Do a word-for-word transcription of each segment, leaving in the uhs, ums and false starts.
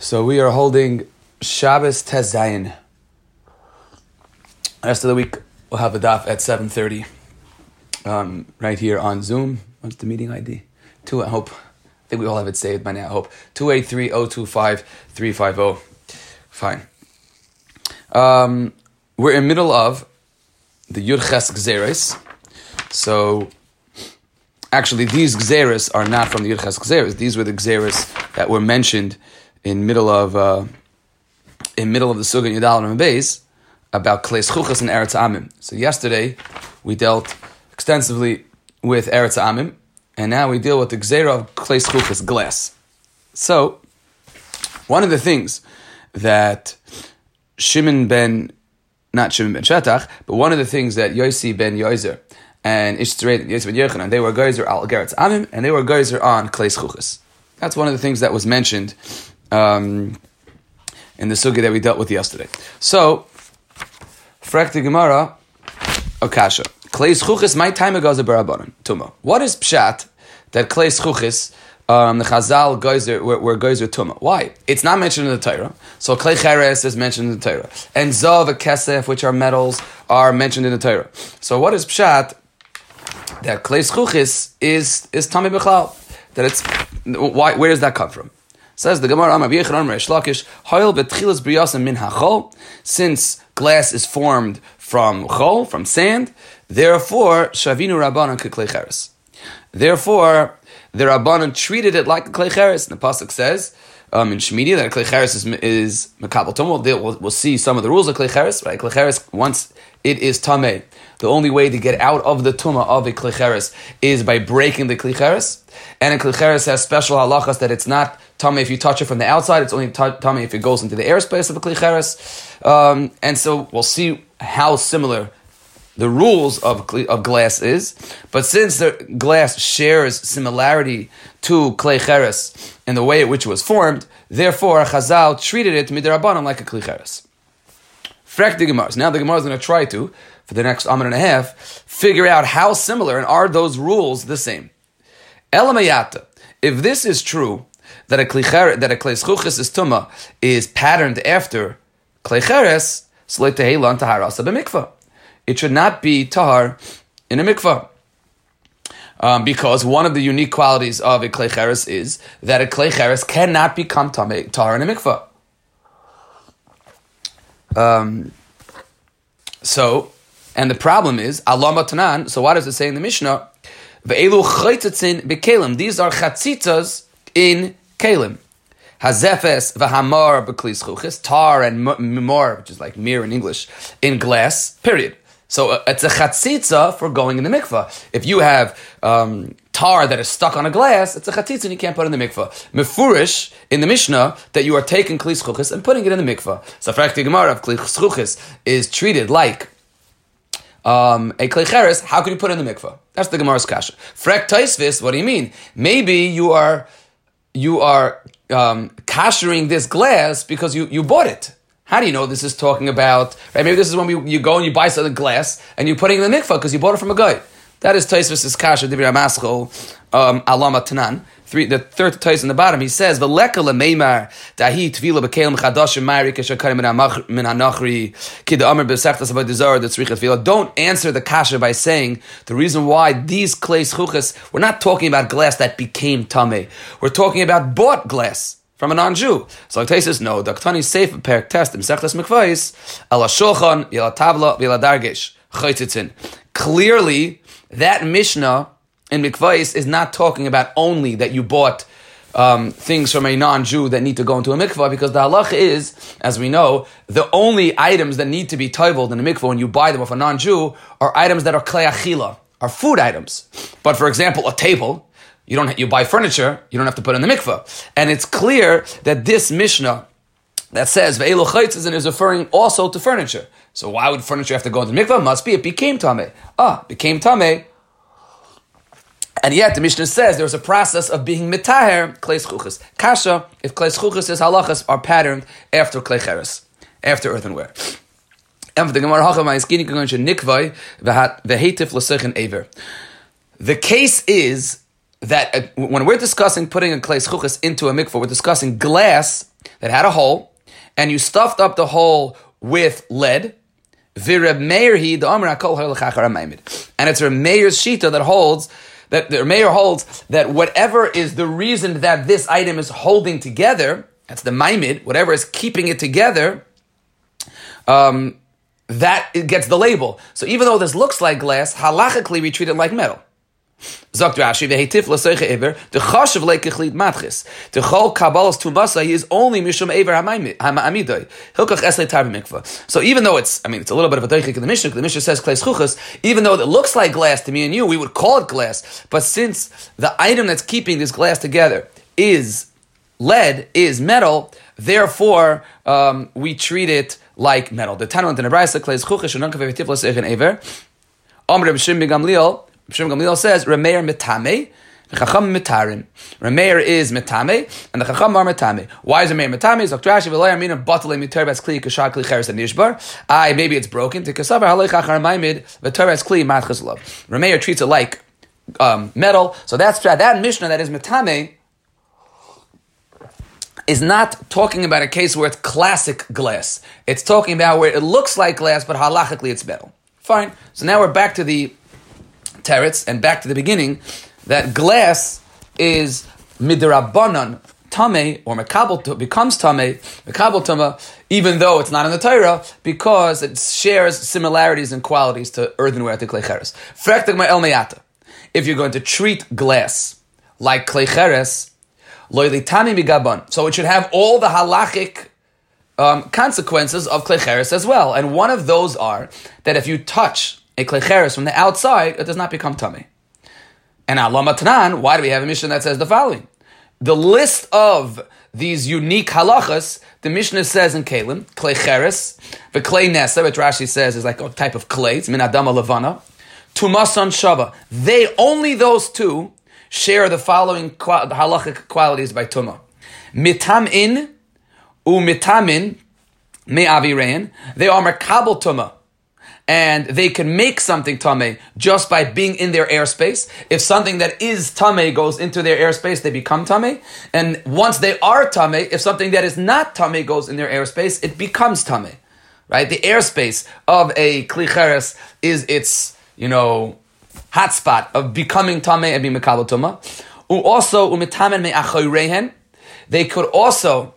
So we are holding Shabbos Tezayin. The rest of the week, we'll have a daf at seven thirty. Um, right here on Zoom. What's the meeting I D? Two, I hope. I think we all have it saved by now, I hope. two eight three, oh two five, three five oh. Fine. Um, we're in the middle of the Yud Ches Gzeiros. So, actually, these Gzeiros are not from the Yud Ches Gzeiros. These were the Gzeiros that were mentioned in middle of uh, in middle of the Suge of Yedal and Rebbeis about Klei Schuchas and Eretz Amim. So yesterday we dealt extensively with Eretz Amim, and now we deal with the Gzeira of Klei Schuchas, glass. So one of the things that Shimon ben, not Shimon ben Shatach, but one of the things that Yose ben Yoezer and Ishteret and Yoizer ben Yerchanan, they were Geizer al Eretz Amim, and they were Geizer on Klei Schuchas. That's one of the things that was mentioned um, in the sugya that we dealt with yesterday. So, Frekti Gemara, Akasha. Klei Zechuchis, my time ago is a barabonon, Tumah. What is Pshat that Klei Zechuchis, um, the Chazal, Geyser, were, were Geyser Tumah? Why? It's not mentioned in the Torah. So Klei Cheres is mentioned in the Torah. And Zov, Kesef, which are metals, are mentioned in the Torah. So what is Pshat that Klei Zechuchis is, is Tamei B'chlal? That it's, why, where does that come from? Says the Gemara, Amar Yechanan Reish Lakish, Hoil betchilas briyasim min hachol. Since glass is formed from chol, from sand, therefore shavinu rabbanon keklei cheres. Therefore, the rabbanon treated it like a klei cheres. And the pasuk says um, in Shemini that klei cheres is is mekabel tumah. We'll, we'll see some of the rules of klei cheres. Right, klei cheres, once it is tameh, the only way to get out of the tumah of a klei cheres is by breaking the klei cheres. And a klei cheres has special halachas that it's not tameh if you touch it from the outside, it's only tameh if it goes into the airspace of a klei cheres. Um, and so we'll see how similar the rules of of glass is. But since the glass shares similarity to klei cheres in the way in which it was formed, therefore Chazal treated it midrabanan like a klei cheres. Frak the Gemara. Now the Gemara is going to try to, for the next hour and a half, figure out how similar and are those rules the same. Elamayata. If this is true, that a klei cheres, that a klei zechuchis is tumah, is patterned after klei cheres, sleit teheilan taharasa b'mikvah. It should not be tahar in a mikvah. Um, because one of the unique qualities of a klei cheres is that a klei cheres cannot become tahar in a mikvah. Um, so, and the problem is, Allah matanan, so why does it say in the Mishnah, ve'elu chaytzitzin b'kelim, these are chatzitzas in kelim. Hazefes v'hamar b'klei zechuchis, tar and mimor, which is like mirror in English, in glass, period. So uh, it's a chatzitza for going in the mikvah. If you have um, tar that is stuck on a glass, it's a chatzitza and you can't put it in the mikvah. Mefurish in the Mishnah that you are taking klei zechuchis and putting it in the mikvah. So frakti gemara, if klei zechuchis is treated like Um, a klei cheres, how can you put it in the mikvah? That's the Gemara's kasha. Frek taisvis, what do you mean? Maybe you are you are um, kashering this glass because you, you bought it. How do you know this is talking about? Right? Maybe this is when we, you go and you buy some glass and you're putting it in the mikvah because you bought it from a guy. That is taisvis's kasha. Dibir Amaschol alama tanan. Three, the third tais in the bottom, he says, "V'lekala meimar dahi tvila b'kelim chadashim ma'iri keshakarim min hanachri kida amar b'sechtas about desire that's richas tvila." Don't answer the kasha by saying the reason why these klei zechuchis. We're not talking about glass that became tameh. We're talking about bought glass from a non-Jew. So like tais says, no. Daktani safe perek test b'sechtas mikvais ala shulchan yala tabla yala dargesh chaytitzin. Clearly, that Mishnah in mikvahs is not talking about only that you bought um, things from a non-Jew that need to go into a mikvah, because the halach is, as we know, the only items that need to be toivled in a mikvah when you buy them off a non-Jew are items that are klei achila, are food items. But for example, a table, you don't you buy furniture, you don't have to put in the mikvah. And it's clear that this Mishnah that says ve'elu chaytzin is referring also to furniture. So why would furniture have to go into the mikvah? Must be it became tameh. Ah, became tameh. And yet, the Mishnah says there's a process of being mitaher klei zechuchis. Kasha, if klei zechuchis is halachas, are patterned after klei cheres, after earthenware. The case is that uh, when we're discussing putting a Klei Zechuchis into a mikveh, we're discussing glass that had a hole, and you stuffed up the hole with lead. And it's Reb Meir's shita that holds that the Reb Meir holds that whatever is the reason that this item is holding together, that's the maimid, whatever is keeping it together, um, that it gets the label. So even though this looks like glass, halachically we treat it like metal. So even though it's, I mean, it's a little bit of a deichik in the Mishnah, the Mishnah says Klei Schuchas, even though it looks like glass to me and you, we would call it glass, but since the item that's keeping this glass together is lead, is metal, therefore um, we treat it like metal. The Tanu and the Nebraisa, Klei Schuchas, Shunanka Vevetiflas Echen Ever, Om Reb Shimon ben Gamliel, Shimon ben Gamliel says, Remeir metame, the Chacham metarim. Remeir is metame, and the Chacham are metame. Why is Remeir metame? It's Doctor Ashi, Veloy Armina, Batale, Meter, Bats Kli, Kashak, Kli, Cheres, and Nishbar. Aye, maybe it's broken. Tekasavar, Halei, Chachar, Maimid, Veter, Bats Kli, Matchis, Love. Remeir treats it like um, metal. So that's that Mishnah that is metame is not talking about a case where it's classic glass. It's talking about where it looks like glass, but halachically it's metal. Fine. So now we're back to the Teretz, and back to the beginning, that glass is midrabanan tame, or mekabel becomes tame, mekabel tama, even though it's not in the Torah, because it shares similarities and qualities to earthenware, to Klei Cheres. Frektig ma'el me'ata. If you're going to treat glass like Klei Cheres, loyli tami migaban. So it should have all the halachic um, consequences of Klei Cheres as well. And one of those are that if you touch a Klei Cheres from the outside, it does not become tummy. And alama tanan, why do we have a Mishnah that says the following? The list of these unique halachas, the Mishnah says in Kalim, Klei Cheres, the Klei Nesser, which Rashi says is like a type of clay, it's min adama levana, tumasan shava. They, only those two, share the following qual- the halachic qualities by tuma. Mitamin, u mitamin, me'avirein, they are makabel tuma. And they can make something tameh just by being in their airspace. If something that is tameh goes into their airspace, they become tameh. And once they are tameh, if something that is not tameh goes in their airspace, it becomes tameh. Right? The airspace of a Klei Cheres is its, you know, hotspot of becoming tameh and being mekabel tuma. U also umitamen me'achoyrehen, they could also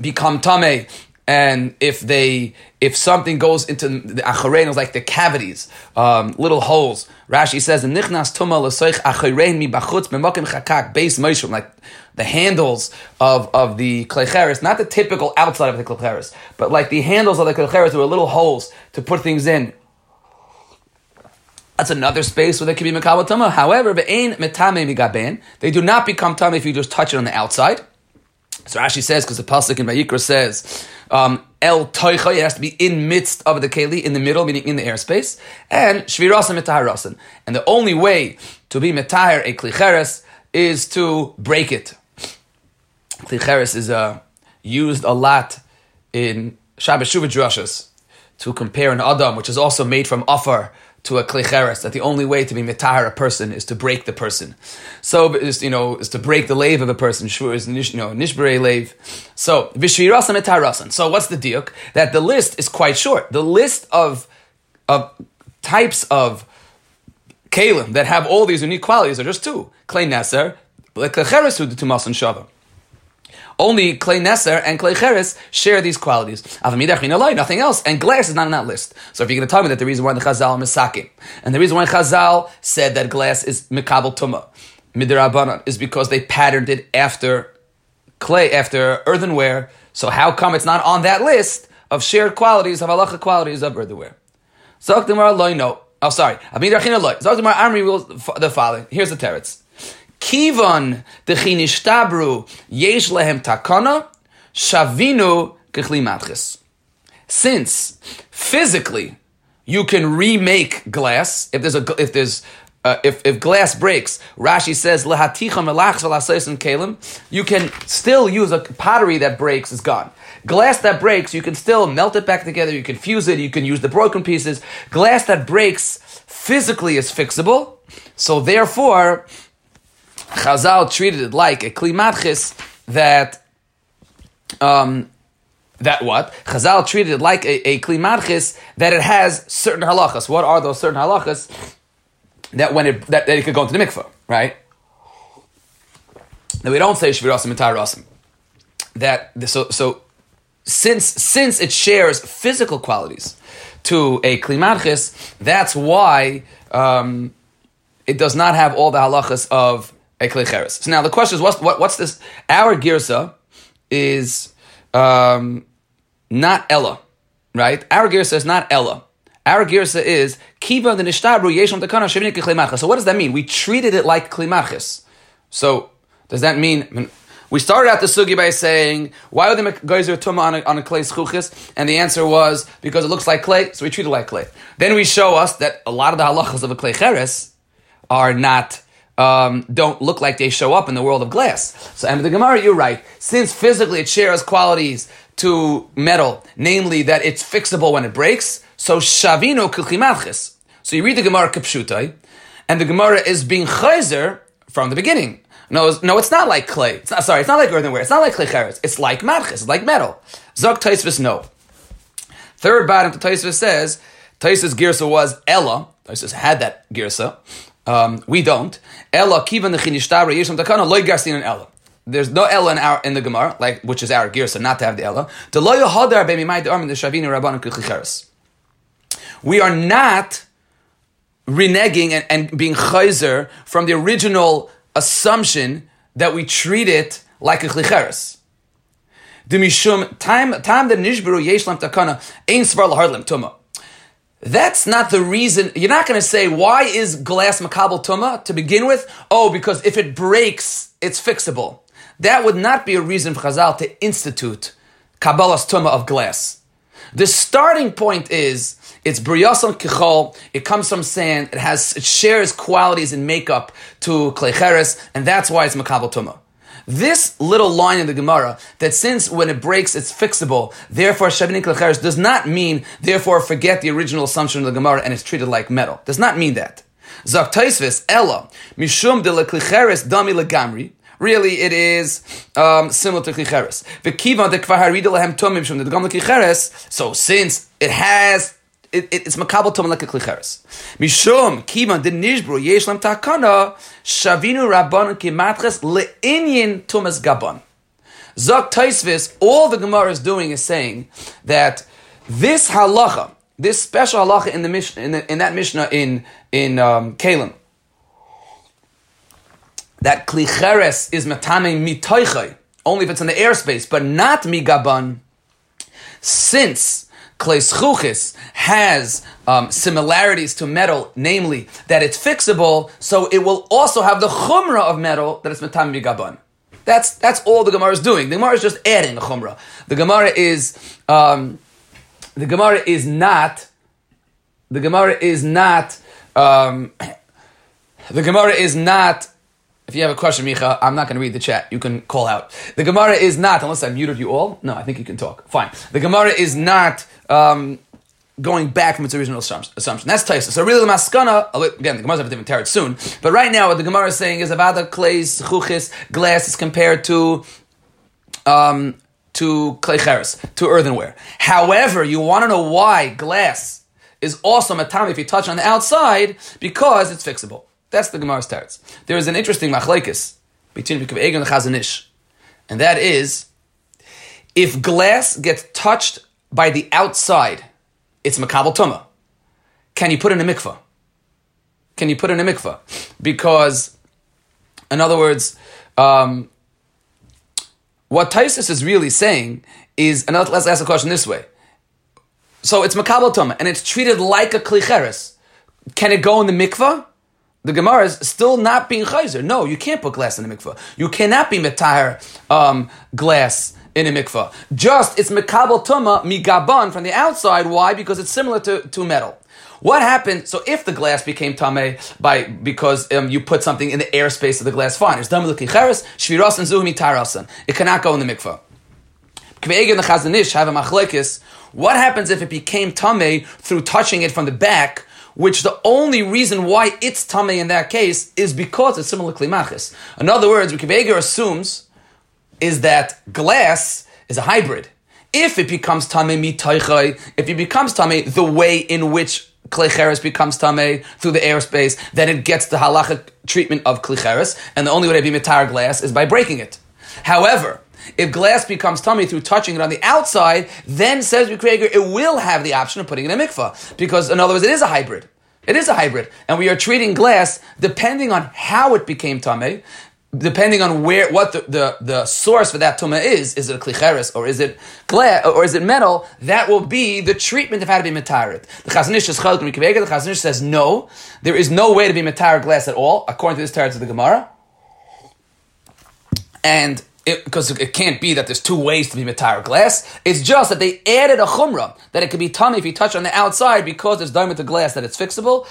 become tameh. And if they, if something goes into the acharein, like the cavities, um, little holes, Rashi says, "Nichnas tuma l'soich acharein mi bachutz b'makim chakak base meishum," like the handles of of the Klei Cheres, not the typical outside of the Klei Cheres, but like the handles of the Klei Cheres were little holes to put things in. That's another space where they can be mekabel tuma. However, ve'ein metame migaben, they do not become tame if you just touch it on the outside. So Rashi says, because the pasuk in Vayikra says, um, el toicha, it has to be in midst of the keli, in the middle, meaning in the airspace, and shvirasan metaharosan. And the only way to be metahar a Klei Cheres is to break it. Klei Cheres is uh, used a lot in Shabbos Shuvah Drushas to compare an adam, which is also made from afar, to a Klei Cheres, that the only way to be metahar a person is to break the person. So, you know, is to break the lave of a person. Shur is, you know, nishbarei lave. So, v'shvirasan metaharasan. So what's the diuk? That the list is quite short. The list of of types of kalim that have all these unique qualities are just two. Klei Nesser, Klei Cheres, who the tumas and shava. Only Klei Nesser and Klei Cheres share these qualities. Nothing else. And glass is not in that list. So if you're going to tell me that the reason why the Chazal misakim, and the reason why Chazal said that glass is mekabel tuma, midrabanan, is because they patterned it after clay, after earthenware. So how come it's not on that list of shared qualities, of halacha qualities of earthenware? Zokdimar loy no. Oh, sorry. Zokdimar amri will the following. Here's the teretz. Kivan dechinish yesh lehem takana shavinu kechli matchis. Since physically you can remake glass, if there's a if there's uh, if if glass breaks, Rashi says lehaticha melachs v'lasayis kalim, you can still use a pottery that breaks is gone. Glass that breaks, you can still melt it back together. You can fuse it. You can use the broken pieces. Glass that breaks physically is fixable. So therefore, Chazal treated it like a Klei Matchis that, um, that what? Chazal treated it like a, a Klei Matchis that it has certain halachas. What are those certain halachas? That when it, that, that it could go into the mikveh, right? That we don't say shvirasim mitarasim. That, so, so, since, since it shares physical qualities to a Klei Matchis, that's why, um, it does not have all the halachas of a Klei Cheres. So now the question is, what's, what, what's this? Our girsa is um, not Ella, right? Our girsa is not Ella. Our girsa is Kiva the Nishtabru Yeshon Takana Sheminik Klei Matchis. So what does that mean? We treated it like Klei Matchis. So does that mean, I mean, we started out the sugi by saying, why would they make geyser tuma on a, on a Klei Zechuchis? And the answer was because it looks like clay, so we treat it like clay. Then we show us that a lot of the halachas of a Klei Cheres are not, um, don't look like they show up in the world of glass. So, and the Gemara, you're right. Since physically it shares qualities to metal, namely that it's fixable when it breaks, so shavino klei matchis. So you read the Gemara k'pshutai, and the Gemara is being chayzer from the beginning. No, no, it's not like clay. It's not, sorry, it's not like earthenware. It's not like Klei Cheres. It's like matchis. It's like metal. Zok Tosfos no. Third bottom to Tosfos says, Tosfos girsa was Ella. Tosfos had that girsa. Um, we don't. Ella kivan nechinistabre yisham takana loy garsin and Ella. There's no Ella in our in the Gemara, like which is our girsa, not to have the Ella. The loy hadar be mimay de armin the shavini rabbanon klei cheres. We are not reneging and, and being chayzer from the original assumption that we treat it like a klei cheres. The mishum time time the nishberu yeshlam takana ein svar lahardlim tuma. That's not the reason. You're not going to say, why is glass makabel tumah to begin with? Oh, because if it breaks, it's fixable. That would not be a reason for Chazal to institute kabbalas tumah of glass. The starting point is, it's briyasam kichol, it comes from sand, it has, it shares qualities and makeup to Klei Cheres, and that's why it's makabel tumah. This little line in the Gemara, that since when it breaks, it's fixable, therefore Shavinin Klei Cheres, does not mean, therefore forget the original assumption of the Gemara and it's treated like metal. Does not mean that. Zok Tosfos, Ella, Mishum de la Klei Cheres dami legamri. Really, it is um, similar to Klei Cheres. V'kivan de kvar harida lahem tumim shum de gam Klei Cheres. So since it has, it, it, it's makabel tumim like a Klei Cheres. Mishum kivan de nishbru yesh lam takana shavinu rabban ki matches leinyin tumas gaban. Zok Tosfos, all the Gemara is doing is saying that this halacha, this special halacha in the Mishnah, in, in that Mishnah in in um, Kalim, that Klei Cheres is matame mitoichai, only if it's in the airspace, but not migaban, since Klei Zechuchis has um, similarities to metal, namely that it's fixable, so it will also have the chumrah of metal that it's matame migaban. That's that's all the Gemara is doing. The Gemara is just adding the chumrah. The Gemara is um, the Gemara is not the Gemara is not um, the Gemara is not. If you have a question, Micha, I'm not going to read the chat. You can call out. The Gemara is not, unless I muted you all. No, I think you can talk. Fine. The Gemara is not um, going back from its original assumption. That's Tosfos. So really, the maskana, again, the Gemara's have a different tarot soon. But right now, what the Gemara is saying is avada Klei Zechuchis, glass is compared to um, to Klei Cheres, to earthenware. However, you want to know why glass is also matami if you touch on the outside, because it's fixable. That's the Gemara's teretz. There is an interesting machlekes between R' Akiva Eiger and the Chazon Ish, and that is, if glass gets touched by the outside, it's makabel tumah. Can you put in a mikveh? Can you put in a mikveh? Because, in other words, um, what Tosfos is really saying is, and let's ask the question this way. So it's makabel tumah, and it's treated like a Klei Cheres. Can it go in the mikveh? The Gemara is still not being chayzer. No, you can't put glass in the mikveh. You cannot be metahar um, glass in a mikveh. Just, it's mekabel tumah migaban from the outside. Why? Because it's similar to, to metal. What happened? So if the glass became tameh by because um, you put something in the airspace of the glass, fine. It's dam l'klei cheres, shvirasan zuhu mitarasan. It cannot go in the mikveh. Kveiger and the Chazon Ish have a machlekes. What happens if it became tameh through touching it from the back? which the only reason why it's Tameh in that case is because it's similar to Klei Matchis. In other words, what Eiger assumes is that glass is a hybrid. If it becomes Tameh mitaychai, if it becomes Tameh the way in which Klei Cheres becomes Tameh through the airspace, then it gets the halachic treatment of Klei Cheres, and the only way to be mitar glass is by breaking it. However, if glass becomes tummy through touching it on the outside, then, says R' Akiva Eiger, it will have the option of putting it in a mikvah. Because, in other words, it is a hybrid. It is a hybrid. And we are treating glass depending on how it became tummy, depending on where what the, the, the source for that tumah is. Is it a Klei Cheres or is it glass or is it metal? That will be the treatment of how to be metarit. The Chazon Ish is chalak and R' Akiva Eiger. The Chazon Ish says no, there is no way to be metarit glass at all, according to this teretz of the Gemara. And because it, it can't be that there's two ways to be metar glass. It's just that they added a chumrah, that it could be tummy if you touch on the outside, because there's diamond to glass that it's fixable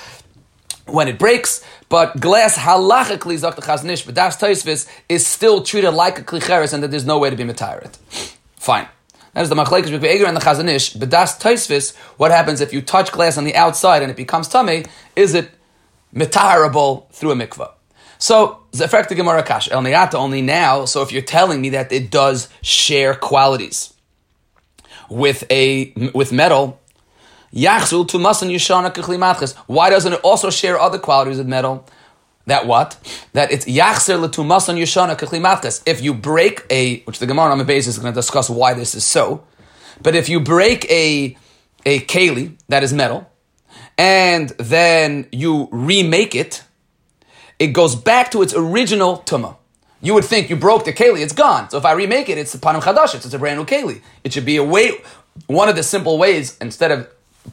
when it breaks. But glass halachically, Zok the Chazon Ish, but das Tosfos, is still treated like a Klei Cheres and that there's no way to be metarit. Fine. That is the Machlekes between Eiger and the Chazon Ish. But das Tosfos, what happens if you touch glass on the outside and it becomes tummy? Is it metarable through a mikvah? So, Zefek the Gemara Kash, El Nirata only now, so if you're telling me that it does share qualities with a with metal, Yachzul Tumasan Yushana Klei Matchis, why doesn't it also share other qualities with metal? That what? That it's Yachzer L'Tumasan Yushana Klei Matchis. If you break a, which the Gemara on the basis is going to discuss why this is so, but if you break a a keli, that is metal, and then you remake it, it goes back to its original tumah. You would think you broke the keli, it's gone. So if I remake it, it's panim chadash, it's a brand new keli. It should be a way, one of the simple ways, instead of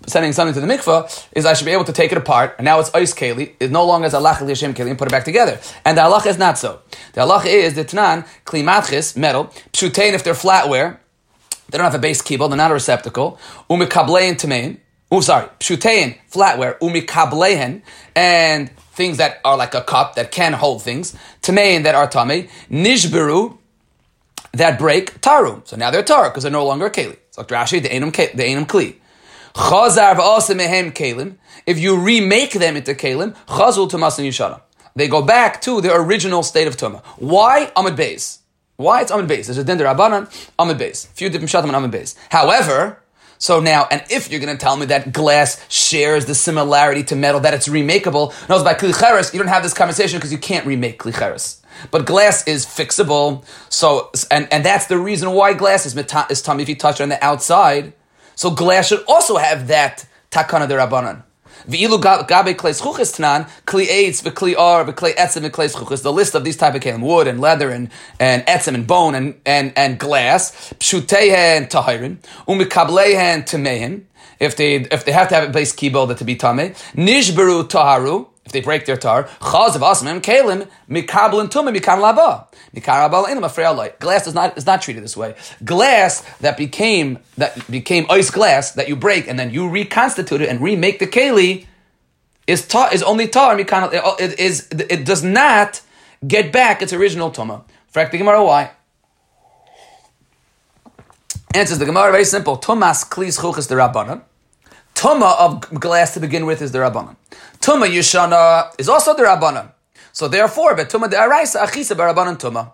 sending something to the mikveh, is I should be able to take it apart, and now it's ice keli, it no longer is halach li Hashem keli, and put it back together. And the halach is not so. The halach is, the tanan, Klei Matchis, metal, pshutain if they're flatware, they don't have a base kibble, they're not a receptacle, umikablein tamein, oh sorry, pshutain, flatware, umikablehen, and things that are like a cup that can hold things, tamein that are tame, nishberu that break, taru. So now they're tar because they're no longer a keli. It's like Rashi, the enum the enum kli. Chazar v'aseh mehem kelim. If you remake them into kelim, chazul tumas and yishana. They go back to their original state of tuma. Why amid beis? Why it's amid beis? There's a din derabanan amid beis. A few different shatim and amid beis. However. So now, and if you're going to tell me that glass shares the similarity to metal, that it's remakeable, knows by Klei Cheres, you don't have this conversation because you can't remake Klei Cheres. But glass is fixable, so and, and that's the reason why glass is meta, is tummy if you touch it on the outside. So glass should also have that takana derabanan. V'ilu gabe Klei Schuchas tanan, Klei Eitz, v'Klei Ar, v'Klei Etzem, v'Klei Schuchas. The list of these type of kelim, wood and leather and and etzem and bone and and and glass, pshuteihen tahirin, umikableihen tamehen. If they if they have to have it place kibul that to be tameh, nishberu taharu. If they break their tar, chazav asmem kelim mikablen tumah mikam laba mikam laba inam afrei light. Glass is not is not treated this way. Glass that became that became ice glass that you break and then you reconstitute it and remake the keli is tar is only tar mikam. It is it does not get back its original tumah. Frak the Gemara why? Answers the Gemara very simple. Tumas klis chuchas derabanan. Tumah of glass to begin with is the Rabbanan. Tumah Yishana is also the Rabbanan. So therefore, but Tumah de'araisa achisa b'Rabbanan Tumah.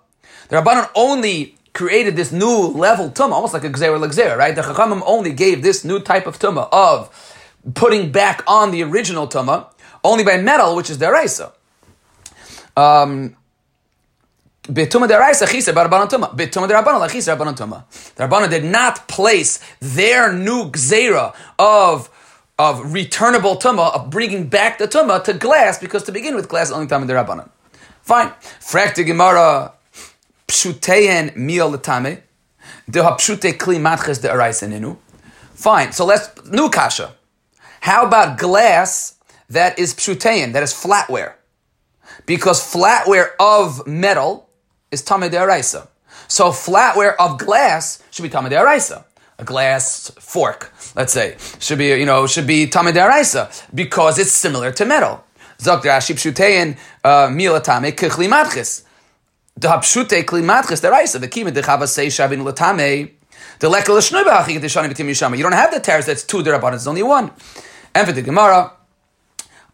The Rabbanan only created this new level Tumah, almost like a Gzeira l'Gzeira, right? The Chachamim only gave this new type of Tumah of putting back on the original Tumah, only by metal, which is de'araisa. Um... B'tumah deraisa chisa b'Rabbanan Tumah. B'tumah derabanan chisa b'Rabbanan Tumah. The Rabbanan did not place their new gzeira of of returnable tumah, of bringing back the tumah to glass, because to begin with, glass only time in the Rabbanan. Fine. Frakti Gemara pshutein miol l'tameh deha pshute Klei Matchis deraisa ninu. Fine. So let's new kasha. How about glass that is pshutein, that is flatware? Because flatware of metal is tameh de'araisa. So flatware of glass should be tameh de'araisa. A glass fork, let's say, should be, you know, should be tameh de'araisa because it's similar to metal. Zok Rashi pshutein mila tameh Klei Matchis. The pshutei Klei Matchis de'araisa. The kima dechava seishavin l'tameh. The leka l'shnoi b'achik d'shani b'tim yishama. You don't have the teres that's two derabanan. It's only one. And for the Gemara,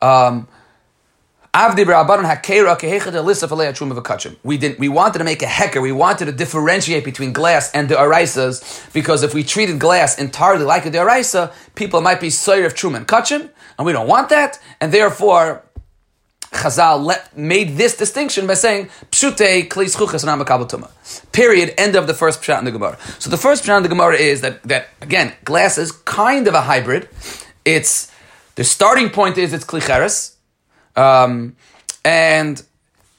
Um, We didn't. We wanted to make a hecker. We wanted to differentiate between glass and the araisas, because if we treated glass entirely like a deraisa, people might be soyer of Truman Kachim, and we don't want that. And therefore, Chazal let, made this distinction by saying pshutei Klei Schuchas and Amakabel Tuma. Period. End of the first pshat in the Gemara. So the first pshat in the Gemara is that that again, glass is kind of a hybrid. It's the starting point is it's Klei Cheres. Um, and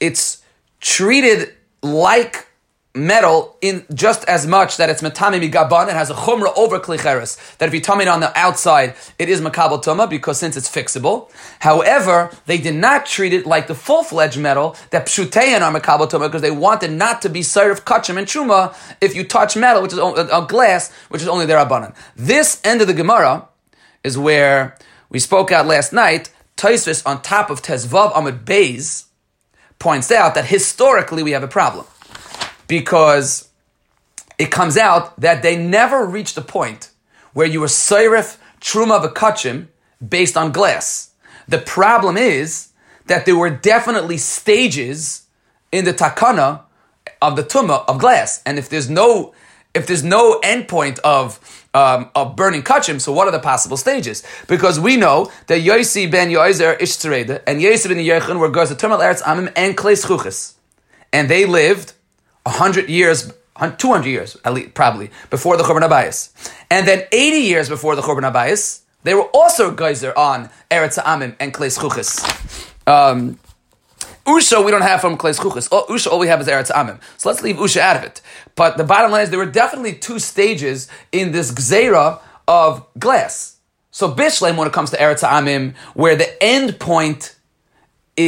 it's treated like metal in just as much that it's metame migaban. It has a chumra over Klei Cheres, that if you tum it on the outside, it is makabel tuma, because since it's fixable. However, they did not treat it like the full-fledged metal that pshutein are makabel tuma, because they wanted not to be served of kachim and truma if you touch metal, which is a glass, which is only their abanan. This end of the Gemara is where we spoke out last night. Tosfos on top of Tezvav Amud Beis points out that historically we have a problem, because it comes out that they never reached the point where you were seirif truma v'kachim based on glass. The problem is that there were definitely stages in the takana of the tumah of glass, and if there's no if there's no endpoint of Um, of burning kachim, so what are the possible stages? Because we know that Yose ben Yoezer Ishteret and Yoizer ben Yerchanan were goes to Termal Eretz Amim and Klei Schuchas, and they lived a hundred years, two hundred years at least, probably before the Churban Habayis, and then eighty years before the Churban Habayis, they were also geyser on Eretz Amim and Klei Schuchas. Um, Usha we don't have from Klei Schuchas. Usha all we have is Eretz Amim. So let's leave Usha out of it. But the bottom line is there were definitely two stages in this gzeira of glass. So Bishleim, when it comes to Eretz Amim, where the end point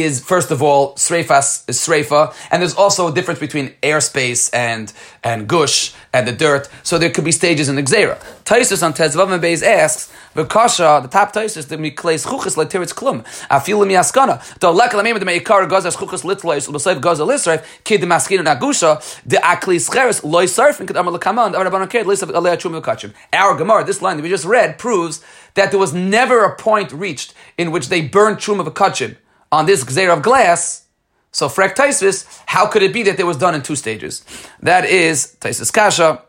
is, first of all, Sreifas is Sreifa, and there's also a difference between airspace and and gush and the dirt, so there could be stages in the gzeira. Tosfos on Tezvav and Beis asks, V'kasha, the top Tosfos, the Klei Schuchas l'tiritz klum, afilu miaskana, the leka l'meim the meikar gazar schuchas litlois l'sayv gazar l'sayv kid maskinu nagusha the aklis cheres loisarfin k'damar l'kaman the arabanon k'ed l'sayv alei achum l'kachim. Our Gemara, this line that we just read, proves that there was never a point reached in which they burned truma v'kachim on this gzeira of glass. So frak Tosfos, how could it be that it was done in two stages? That is Tosfos kasha,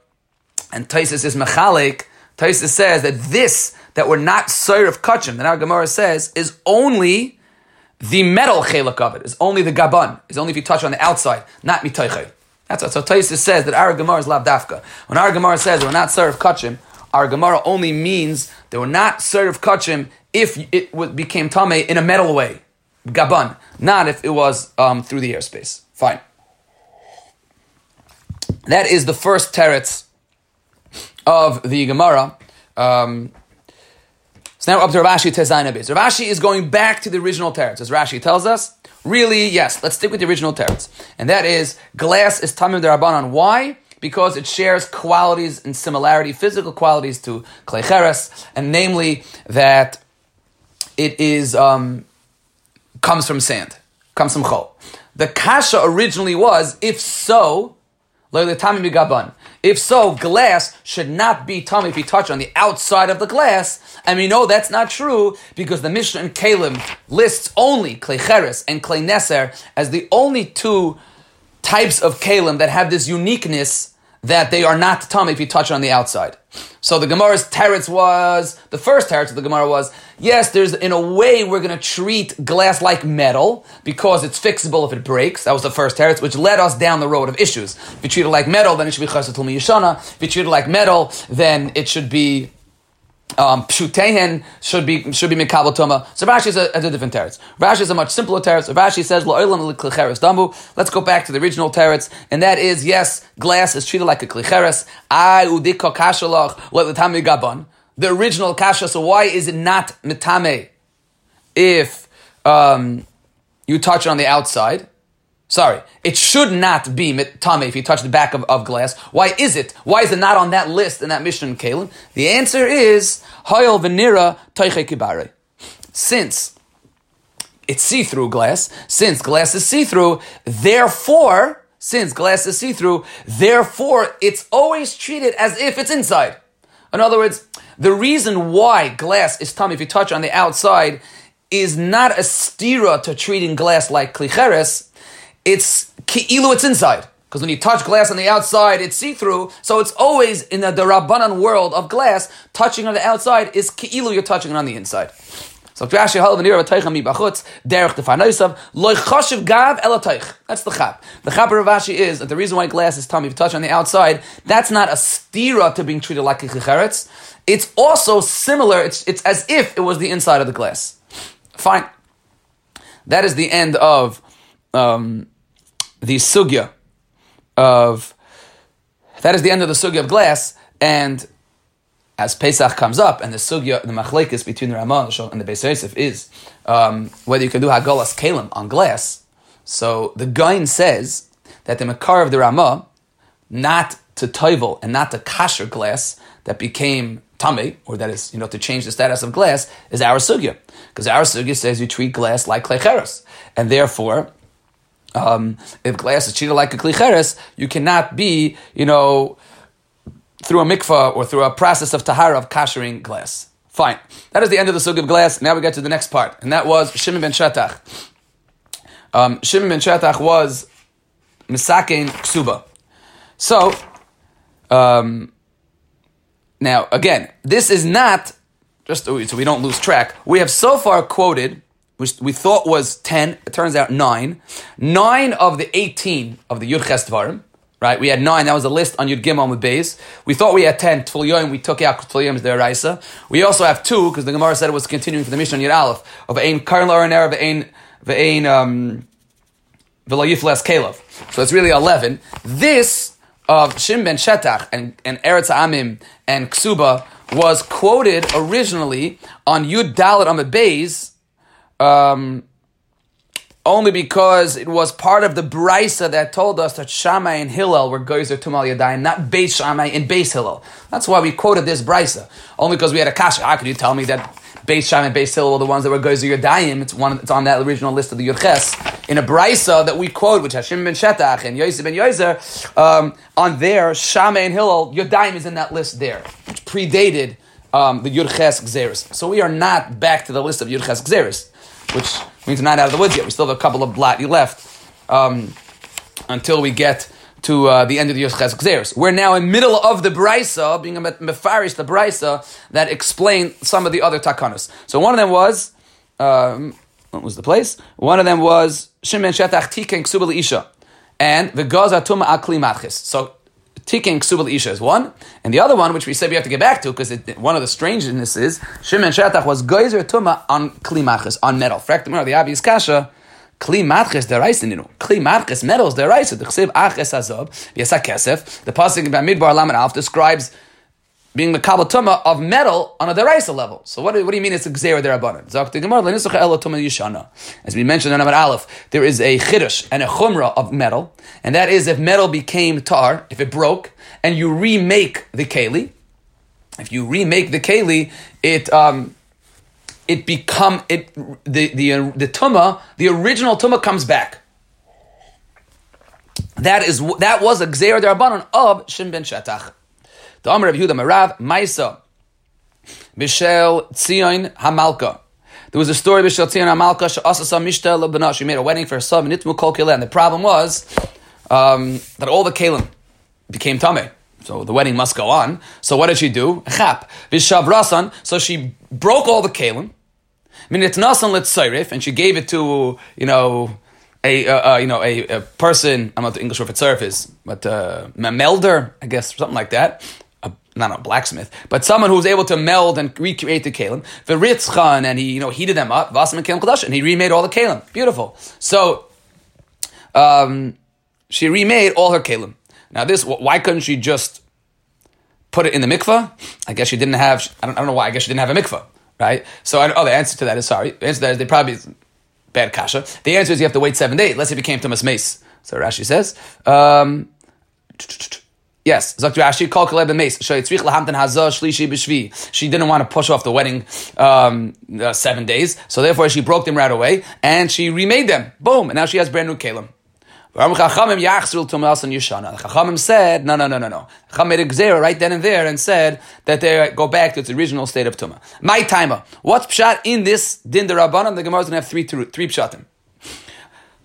and Tosfos is mechalek. Tosfos says that this, that we're not soyer of kachim, that our Gemara says, is only the metal chelak of it, is only the gaban, is only if you touch on the outside, not mitoichei. That's what. So Tosfos says that our Gemara is lav dafka. When our Gemara says we're not soyer of kachim, our Gemara only means that we're not soyer of kachim if it became tamei in a metal way. Gaban, not if it was um, through the airspace. Fine. That is the first teretz of the Gemara. Um, so now we're up to Rav Ashi Tezayin Abayis. Rav Ashi is going back to the original teretz, as Rashi tells us. Really, yes, let's stick with the original teretz. And that is, glass is tamim derabanan. Why? Because it shares qualities and similarity, physical qualities to Klei Cheres, and namely that it is... Um, comes from sand, comes from chol. The kasha originally was, if so, if so, glass should not be tummy if you touch on the outside of the glass, and we know that's not true, because the Mishnah in Kalim lists only Klei Cheres and Klei Nesser as the only two types of Kalim that have this uniqueness that they are not tummy if you touch on the outside. So the Gemara's teretz was, the first teretz of the Gemara was, yes, there's in a way we're going to treat glass like metal because it's fixable if it breaks. That was the first teretz, which led us down the road of issues. If you treat it like metal, then it should be chaser tulmi yishana. If you treat it like metal, then it should be um, pshutehen, should be should be mikabel toma. So Rashi is a, a different teretz. Rashi is a much simpler teretz. Rashi says la'olam leklei cheres damu. Let's go back to the original teretz, and that is, yes, glass is treated like a Klei Cheres. Ay udiko kashalach le'letami gaban. The original kasha, so why is it not mitame if um, you touch it on the outside? Sorry, it should not be mitame if you touch the back of, of glass. Why is it? Why is it not on that list in that Mishnah in Kalim? The answer is, hayol v'nira toichei kibare. Since it's see-through glass, since glass is see-through, therefore, since glass is see-through, therefore it's always treated as if it's inside. In other words, the reason why glass is tummy if you touch on the outside is not a stira to treating glass like Klei Cheres. It's ki'ilu, it's inside. Because when you touch glass on the outside, it's see-through. So it's always in the Rabbanan world of glass, touching on the outside is ki'ilu, you're touching it on the inside. So that's the chap. The chap of Ravashi is that the reason why glass is tummy touch on the outside, that's not a stira to being treated like Klei Cheres. It's also similar, it's it's as if it was the inside of the glass. Fine. That is the end of um, the sugya of that is the end of the sugya of glass. And as Pesach comes up, and the sugya, the machlekes between the Rama and the Beis Yosef is um, whether you can do hagalas kalim on glass. So the Gaon says that the makar of the Rama, not to toivel and not to kasher glass that became tamei, or that is, you know, to change the status of glass, is our sugya, because our sugya says you treat glass like Klei Cheres, and therefore, um, if glass is treated like a Klei Cheres, you cannot be, you know, through a mikvah or through a process of tahara of kashering glass. Fine. That is the end of the sugya of glass. Now we get to the next part, and that was Shimon ben Shatach. Um, Shimon ben Shatach was misakein ksuba. So, um, now again, this is not just so we don't lose track. We have so far quoted, which we thought was ten, it turns out nine, nine of the eighteen of the Yud Ches Dvarim. Right, we had nine. That was the list on Yud Gimel with Beis. We thought we had ten. Tful Yoyim, we took out Tful Yoyim's Deraisa. We also have two because the Gemara said it was continuing for the Mishnah Yud Aleph of Ein Karn L'Or Nera Ve'Ein Ve'Ein um V'Lo Yiflas Kelev. So it's really eleven. This of Shimon ben Shatach and and Eretz Amim and Ksuba was quoted originally on Yud Dalet Amid Beis. Um, Only because it was part of the Braisa that told us that Shammai and Hillel were Goyzer Tumal Yadayim, not Beis Shammai and Beis Hillel. That's why we quoted this Braisa. Only because we had a kasha. How could you tell me that Beis Shammai and Beis Hillel were the ones that were Goyzer Yadayim? It's one. It's on that original list of the Yud Ches in a Braisa that we quote, which has Shimon ben Shatach and Yose ben Yoezer. Um, on there, Shammai and Hillel, Yadayim is in that list there, which predated um, the Yud Ches Gzeiros. So we are not back to the list of Yud Ches Gzeiros, which means we're not out of the woods yet. We still have a couple of blotty left um, until we get to uh, the end of the Yud Ches Gzeiros. We're now in the middle of the Braisa, being a Mefarish, the Braisa, that explained some of the other Takanos. So one of them was, um, what was the place? One of them was, Shimon Shatach Tiken Ksuba L'Isha, and V'Gaza Tuma Klei Matchis. So Tiken Ksuba L'Isha is one, and the other one, which we said we have to get back to, because one of the strangenesses is, Shimon Shatach was Goyzer Tuma on Klei Matchis, on metal. Fractum, the obvious kasha, Klei Matchis deraisin, you know. Klei Matchis, metals deraisin. The Chsev Aches Azob, Yesa Kesef, the Pasuk by Midbar Lamed Alf describes being the Kabal Tuma of metal on a deraisa level. So what do, what do you mean it's a Gzeir Derabanan? Zok the Gemara, Lenisucha Elo Tuma Yishana. As we mentioned in Amar Aleph, there is a Chiddush and a Chumrah of metal, and that is if metal became tar, if it broke, and you remake the Keli, if you remake the Keli, it um, it become, it the the uh, the Tuma, the original Tuma comes back. That is that was a Gzeir Derabanan of Shimon ben Shatach. The Amr of Yehuda Marav, Maisa, Bishel Tzion Hamalka. There was a story of Bishel Tzion Hamalka, She'asasa Mishta L'Bana. She made a wedding for her son, Nitmu Kol Kelen. The problem was um, that all the Kalim became Tameh. So the wedding must go on. So what did she do? Chap. Vishavrasan. So she broke all the Kalim. Minitnasan L'Tzairif. And she gave it to, you know, A uh, uh, you know a, a person. I'm not the English word for tzarif is, but uh, a melder, I guess, something like that. A, not a blacksmith, but someone who was able to meld and recreate the kalim. V'ritzchan, and he you know heated them up. Vasam and kalim kadosh, and he remade all the kalim. Beautiful. So, um, she remade all her kalim. Now this, why couldn't she just put it in the mikvah? I guess she didn't have. I don't. I don't know why. I guess she didn't have a mikvah, right? So, I, oh, the answer to that is sorry. The answer to that is they probably. Bad kasha. The answer is you have to wait seven days. Let's say it became Thomas Mace. So Rashi says, um, yes, Zok Rashi, Kol Kaleb and Mace. She didn't want to push off the wedding um, uh, seven days. So therefore she broke them right away and she remade them. Boom. And now she has brand new Kalem. Chachamim yachzul tumas and yishana. Chachamim said, no, no, no, no, no. Chachamim made a gzera right then and there and said that they go back to its original state of tumah. My timer. What's pshat in this din derabanan? The Gemara is going to have three three pshatim.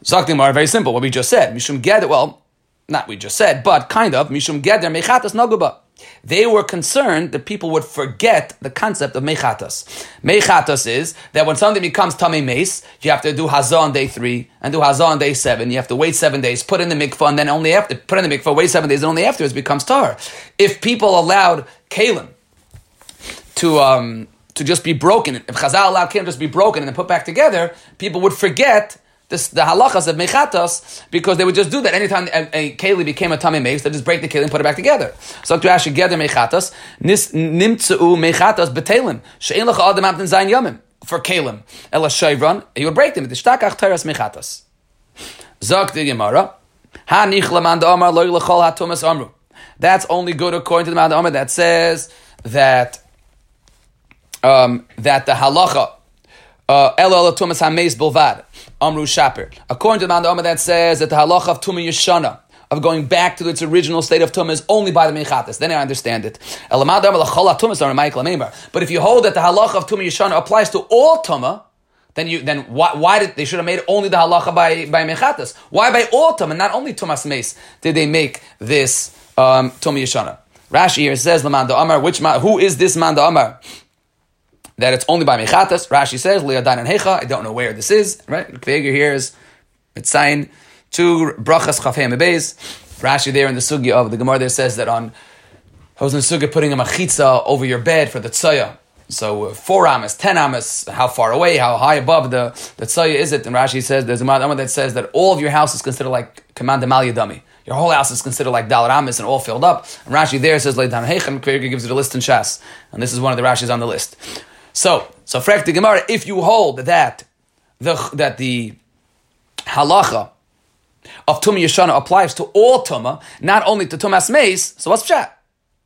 Zaktim are very simple. What we just said. Mishum geder. Well, not we just said, but kind of. Mishum geder mechatas naguba. They were concerned that people would forget the concept of mechatas. Mechatas is that when something becomes tamei meis, you have to do hazah on day three and do hazah on day seven. You have to wait seven days, put in the mikvah, and then only after, put in the mikvah, wait seven days, and only afterwards becomes tahor. If people allowed kalim to um, to just be broken, if Chazal allowed kalim to just be broken and then put back together, people would forget This, the halachas of mechatas, because they would just do that anytime a, a keli became a tamei meis, they just break the keli and put it back together. So to actually gather mechatas, nis nimtzeu mechatas betelim she'en lecha adam abden zayin yomim for kelim ela shayron, he would break them. Dishtakach teras mechatas. Zok the Gemara ha nichla man da'amar lo lechol hatumas amru. That's only good according to the man da'amar that says that um, that the halacha ela ela tumas hameis bilvad. Amru Shaper. According to the Mandomer that says that the halacha of Tumah Yeshana, of going back to its original state of Tumah, is only by the Mechatas. Then I understand it. But if you hold that the halacha of Tumah Yeshana applies to all Tumah, then you then why, why did they should have made only the halacha by, by Mechatas? Why by all Tumah, not only Tumas Meis, did they make this um, Tumah Yeshana? Rashi here says, which who is this Mandomer? That it's only by mechatas. Rashi says, "Le'adanan hecha." I don't know where this is. Right? The figure here is it's sign to brachas chafei mebeis. Rashi there in the sugi of the Gemara there says that on Hosen Suga putting a machitza over your bed for the tzaya. So uh, four amas, ten amas, how far away, how high above the the tzaya is it? And Rashi says there's a Maimon that says that all of your house is considered like command d'mal yadami. Your whole house is considered like Dalar Amis and all filled up. And Rashi there says le'adanan hecha. Kveiger gives it a list in Shas, and this is one of the Rashi's on the list. So, so frak the Gemara, if you hold that the that the halacha of Tumah Yeshana applies to all Tumah, not only to Tumas Meis, so what's pshat?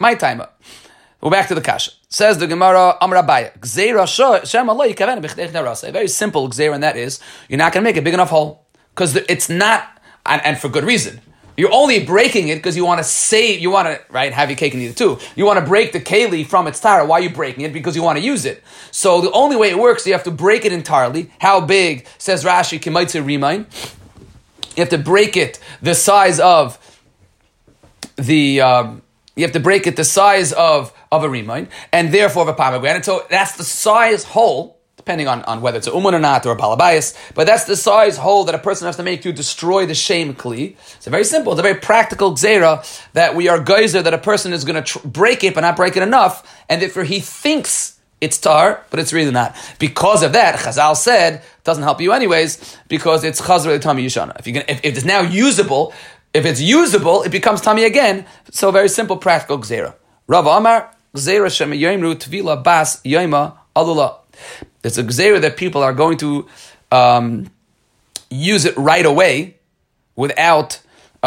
My timer. We're back to the kasha. Says the Gemara, Amar Abaya, Gzeira Shem Allah Yikaven B'Chdei Narasa. A very simple Gzeira, and that is, you're not going to make a big enough hole. Because it's not, and, and for good reason. You're only breaking it because you want to save, you want to, right, have your cake and eat it too. You want to break the keli from its tara. Why are you breaking it? Because you want to use it. So the only way it works, you have to break it entirely. How big, says Rashi, Kimaitse Rimain. You have to break it the size of the, um, you have to break it the size of, of a rimain, and therefore of a pomegranate. So that's the size whole. Depending on, on whether it's a umun or not, or a balabayas, but that's the size hole that a person has to make to destroy the shame kli. It's very simple. It's a very practical gzeira that we are geyser, that a person is going to tr- break it, but not break it enough, and therefore he thinks it's tar, but it's really not. Because of that, Chazal said, it doesn't help you anyways, because it's chazra l'tami yishana. If, you can, if, if it's now usable, if it's usable, it becomes tami again. So very simple, practical gzeira. Rav Amar, gzeira shema yoimru tvila bas yoima alula. It's a gzeira that people are going to um, use it right away without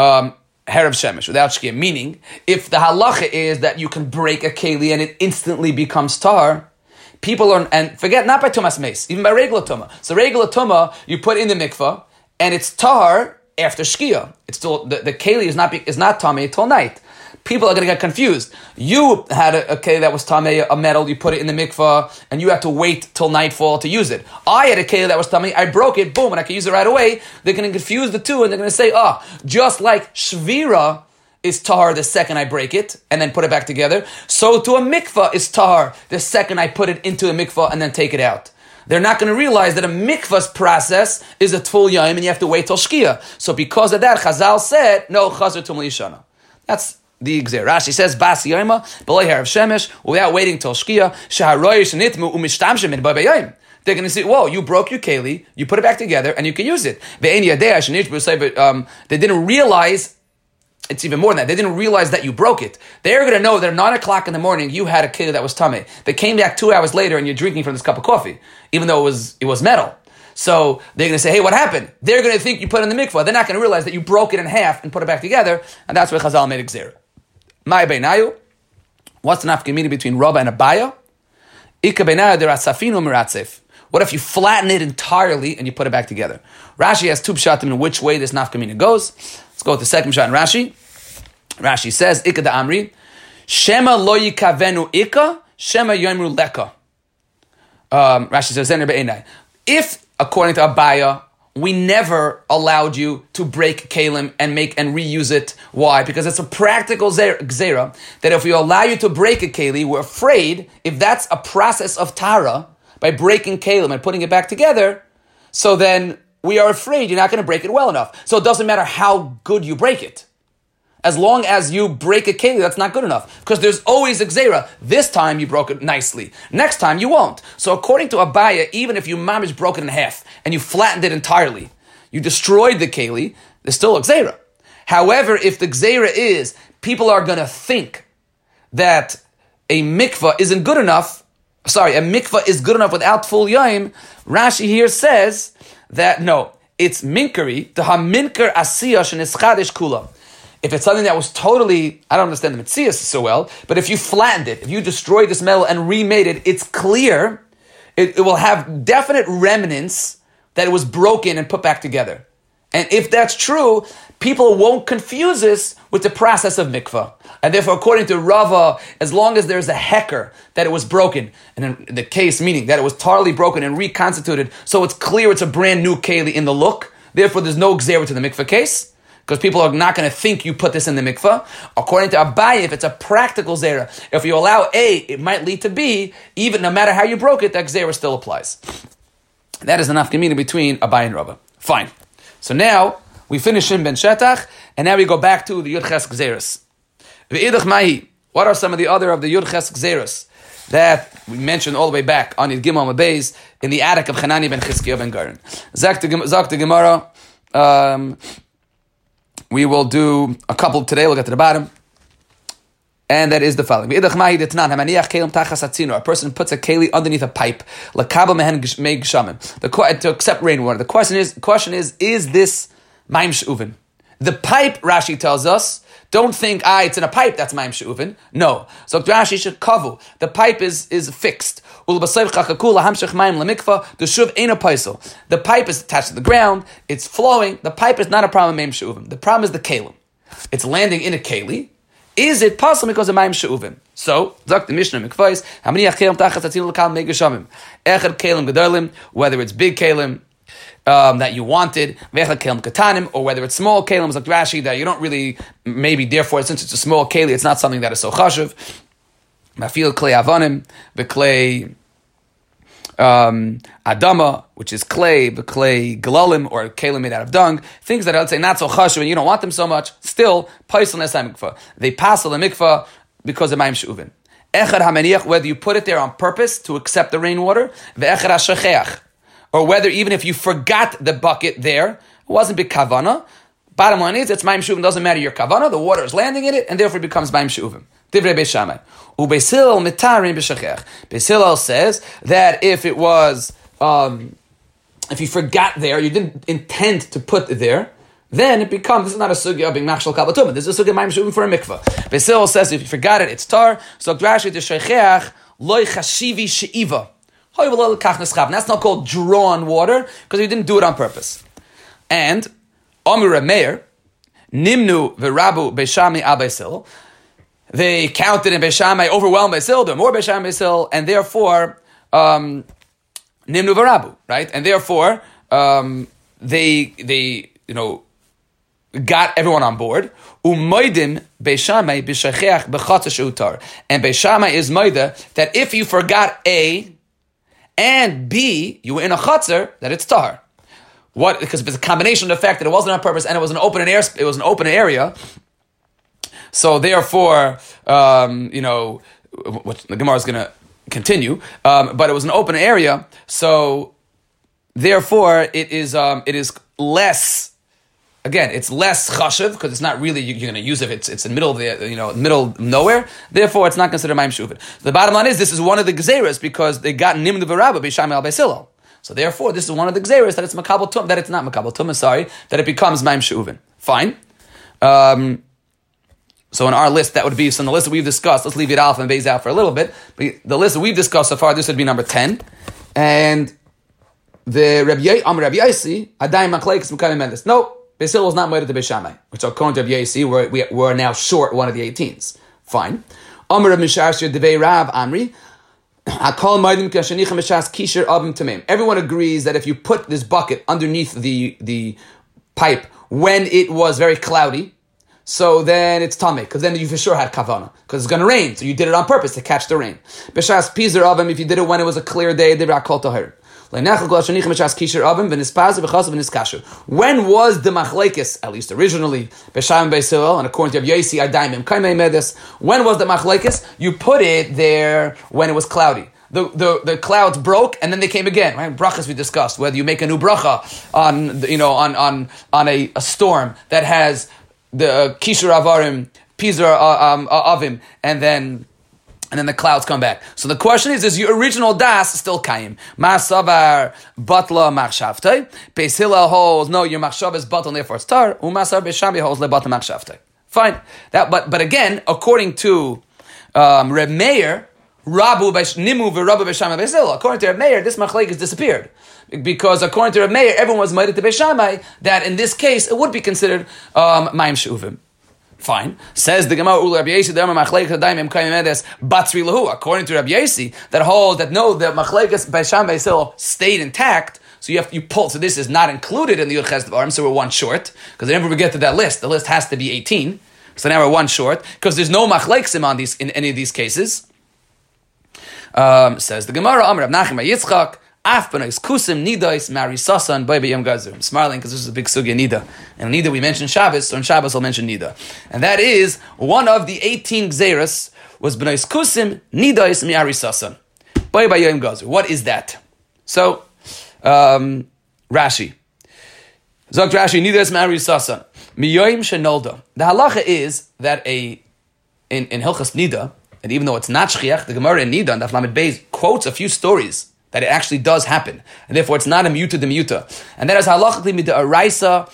um, herav shemesh, without shkia. Meaning, if the halacha is that you can break a keli and it instantly becomes tar, people are, and forget, not by tumas meis, even by regular tumah. So regular tumah, you put in the mikvah and it's tar after shkia. It's still, the, the keli is not, is not tamei till night. People are going to get confused. You had a, a keli that was tamei, a metal, you put it in the mikvah, and you have to wait till nightfall to use it. I had a keli that was tamei, I broke it, boom, and I can use it right away. They're going to confuse the two, and they're going to say, ah, oh, just like shvira is tahar the second I break it, and then put it back together, so to a mikvah is tahar the second I put it into a mikvah and then take it out. They're not going to realize that a mikvah's process is a tful yom, and you have to wait till shkia. So because of that, Chazal said, no, chazar tumli yishana. That's the gzeira. Rashi says, "Bas yoyma, b'lo herav shemesh, without waiting till shkia, sheharoyish nitmu umishtamshim in b'bayayim." They're going to see, whoa, you broke your keli, you put it back together, and you can use it. Ve'en yadei shenitmu say, but um, they didn't realize. It's even more than that. They didn't realize that you broke it. They're going to know that at nine o'clock in the morning you had a keli that was tamei. They came back two hours later, and you're drinking from this cup of coffee, even though it was it was metal. So they're going to say, hey, what happened? They're going to think you put it in the mikvah. They're not going to realize that you broke it in half and put it back together, and that's where Chazal made a gzeira. My beinayu, what's the nafkamina between Rabba and Abaya? Ika beinayu deratzafinu miratzef. What if you flatten it entirely and you put it back together? Rashi has two pshatim in which way this nafka mina goes. Let's go with the second pshat in Rashi. Rashi says, Ika da Amri, Shema lo yikavenu ika, Shema yomru leka. Um, Rashi says, Zener be'enai. If, according to Abaya, we never allowed you to break kalim and make and reuse it. Why? Because it's a practical gzera that if we allow you to break a keli, we're afraid if that's a process of tara by breaking kalim and putting it back together, so then we are afraid you're not going to break it well enough. So it doesn't matter how good you break it. As long as you break a keli, that's not good enough. Because there's always a gzera. This time you broke it nicely. Next time you won't. So according to Abaya, even if you mamish broke it in half and you flattened it entirely, you destroyed the keli, there's still a gzera. However, if the gzera is, people are going to think that a mikvah isn't good enough, sorry, a mikvah is good enough without full yayim, Rashi here says that no, it's minkari, the haminker asiyah shenischadish kula. If it's something that was totally, I don't understand the Metzias so well, but if you flattened it, if you destroyed this metal and remade it, it's clear, it, it will have definite remnants that it was broken and put back together. And if that's true, people won't confuse this with the process of mikvah. And therefore, according to Rava, as long as there's a hecker that it was broken, and in the case meaning that it was totally broken and reconstituted, so it's clear it's a brand new keli in the look, therefore there's no gzera to the mikvah case, because people are not going to think you put this in the mikvah. According to Abaye, if it's a practical zera, if you allow A, it might lead to B, even no matter how you broke it, that zera still applies. That is the nafka mina between Abaye and Rava. Fine. So now, we finish Shimon ben Shatach, and now we go back to the Yud Ches Gzeiros. V'idach mahi, what are some of the other of the Yud Ches Gzeiros that we mentioned all the way back on Yud Gimel Mabeis in the attic of Chananya ben Chizkiya ben Garon? Zak to Gemara, um... we will do a couple today, we'll get to the bottom. And that is the following. A person puts a keli underneath a pipe. The, to accept rainwater. The question is, question is, is this maim she'uvin? The pipe, Rashi tells us, don't think, ah, it's in a pipe, that's maim she'uvin. No. So Rashi should kavu. The pipe is, is fixed. The pipe is attached to the ground, it's flowing, the pipe is not a problem of Maim She'uvim. The problem is the Kalim. It's landing in a Kali. Is it possible because of Maim She'uvim? So, Zok the Mishnah Mikvais, Hamaniach Kalim Tachas Atzinu L'Kal Megashamim. Echad Kalim Gedolim, whether it's big Kalim, Um, that you wanted, or whether it's small kalim, like Rashi, that you don't really, maybe therefore, since it's a small keli, it's not something that is so chashuv. Mafil klei avanim, the klei adama, which is clay, the klei galalim, or kalim made out of dung, things that are, let's say, not so chashuv, and you don't want them so much, still, paisel nesai mikvah. They pasel the mikvah because of maim she'uvin. Echad hamaniach, whether you put it there on purpose to accept the rainwater, ve'echad hashacheach, or whether even if you forgot the bucket there, it wasn't big kavana. Bottom line is, it's maim she'uvim, doesn't matter your kavana, the water is landing in it, and therefore it becomes maim she'uvim. Divrei Beis Shammai. Ubeis Hillel mitarim b'shachech. Beis Hillel says that if it was, um, if you forgot there, you didn't intend to put it there, then it becomes, this is not a suge of being machshel kabatum, this is a suge of maim she'uvim for a mikvah. Beis Hillel says if you forgot it, it's tar. So Rashi to shachech, loy chashivi she'iva. That's not called drawn water because you didn't do it on purpose. And Amir Meir Nimnu v'Rabu Beishami al Beis Hillel. They counted in Beis Shammai, overwhelmed Beis Hillel, there are more Beis Shammai Beis Hillel, and therefore um, Nimnu v'Rabu, right? And therefore um, they they you know got everyone on board. Umaydim Beis Shammai b'Shacheach b'Chatzas Utar, and Beis Shammai is Maida that if you forgot a and B, you were in a chatzar, that it's tahar. What? Because it's a combination of the fact that it wasn't on purpose and it was an open air. It was an open area. So therefore, um, you know, which the Gemara is going to continue. Um, but it was an open area, so therefore it is um, it is less. Again, it's less chashuv because it's not really you, you're going to use it. It's it's in the middle of the you know middle of nowhere. Therefore, it's not considered maim shuvin. The bottom line is this is one of the gzeras because they got nimnu v'rabba b'shamei al Beis Hillel. So therefore, this is one of the gzeras that it's makabel tum that it's not makabel tum. Sorry, that it becomes maim shuvin. Fine. Um, so in our list, that would be so. In the list that we've discussed, let's leave it alpha and base out for a little bit. But the list that we've discussed so far, this would be number ten, and the Rabbi Am Rabbi Yosi Adai Maklekes Mukayim Mendes. No, Beis Hillel was not Moed to Beis Shammai. So according to Rabbi Yosi, we're, we, we're now short one of the eighteens. Fine. Am Rabbi Misharshir Devei Rav Amri. Everyone agrees that if you put this bucket underneath the the pipe when it was very cloudy, so then it's tameh, because then you for sure had kavana, because it's going to rain, so you did it on purpose to catch the rain. B'shas pizer avim, if you did it when it was a clear day, they were kol tahir. When was the machlekes, at least originally, B'Shammai Beis Hillel, and according to Rabbi Yosi, Adayim Kaimei Medes, when was the machlekes? You put it there when it was cloudy. The, the the clouds broke and then they came again. Right? Brachas we discussed, whether you make a new bracha on you know on on on a, a storm that has the uh, kishur avarim, pizar uh, um, uh, avim, and then. And then the clouds come back. So the question is, is your original das still kaim? Ma'asavar batla machshavtei. Beis Hillel holds, no, your machshav is batla, therefore it's tar. U'ma'asavar Beis Shammai holds lebatla machshavtei. Fine. That, but, but again, according to um, Reb Meir, Rabu Beis Nimu veRabu Beis Shammai Beis Hillel. According to Reb Meir, this machlek has disappeared. Because according to Reb Meir, everyone was made to Beis Shammai, that in this case, it would be considered um, ma'im she'uvim. Fine. Says the Gemara, Ula Rabbi Yosi, Dama Machlekes Adayim Kaim Medes Batzri Lahu. According to Rabbi Yosi, that holds that no, the Machlekes Beis Shammai Beis Hillel stayed intact. So you have you pull. So this is not included in the Yud Ches Gzeiros. So we're one short, because whenever we get to that list, the list has to be eighteen. So now we're one short because there's no Machleksim on these in any of these cases. Um, says the Gemara, Amar Rab Nachman Yitzchak. Af Benos Kusim Nidais Marisasan Baby Yom Gazer. I'm smiling because this is a big sugya Nida. And Nida we mentioned Shabbos, so in Shabbos I'll mention Nida. And that is one of the eighteen Gzeros was Benos Kusim Nidais Marisasan Baby Yom Gazer. What is that? So, um, Rashi. Zog Rashi Nidais Marisasan Miyoyim Shenolda. The halacha is that a in in Hilchos Nida, and even though it's not Shchiach, the Gemara in Nida and Daf Lamed Beis quotes a few stories that it actually does happen, and therefore it's not a muta de muta. And that is halachically mid'oraisa,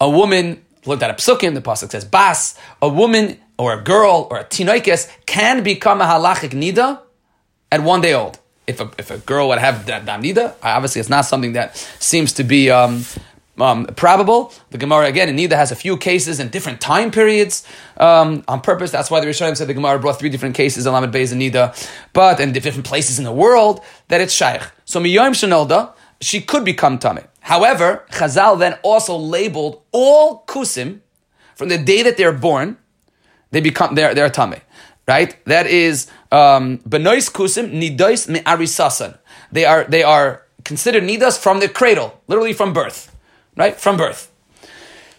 a woman, looked at a psukim, the pasuk says, bas, a woman or a girl or a tinoikes can become a halachic nida at one day old. If a, if a girl would have that dam nida, obviously it's not something that seems to be um, um, probable. The Gemara, again, in Nida has a few cases in different time periods um, on purpose. That's why the Rishonim said the Gemara brought three different cases in Lamed Beis and Nida, but in different places in the world, that it's shaykh. So Miyoyim Shenolda, she could become Tameh. However, Chazal then also labeled all Kusim from the day that they're born, they become, they're, they're Tameh. Right? That is, um, Benos Kusim Nidois Me'arisasan. They are, they are considered Nidas from the cradle, literally from birth. Right? From birth.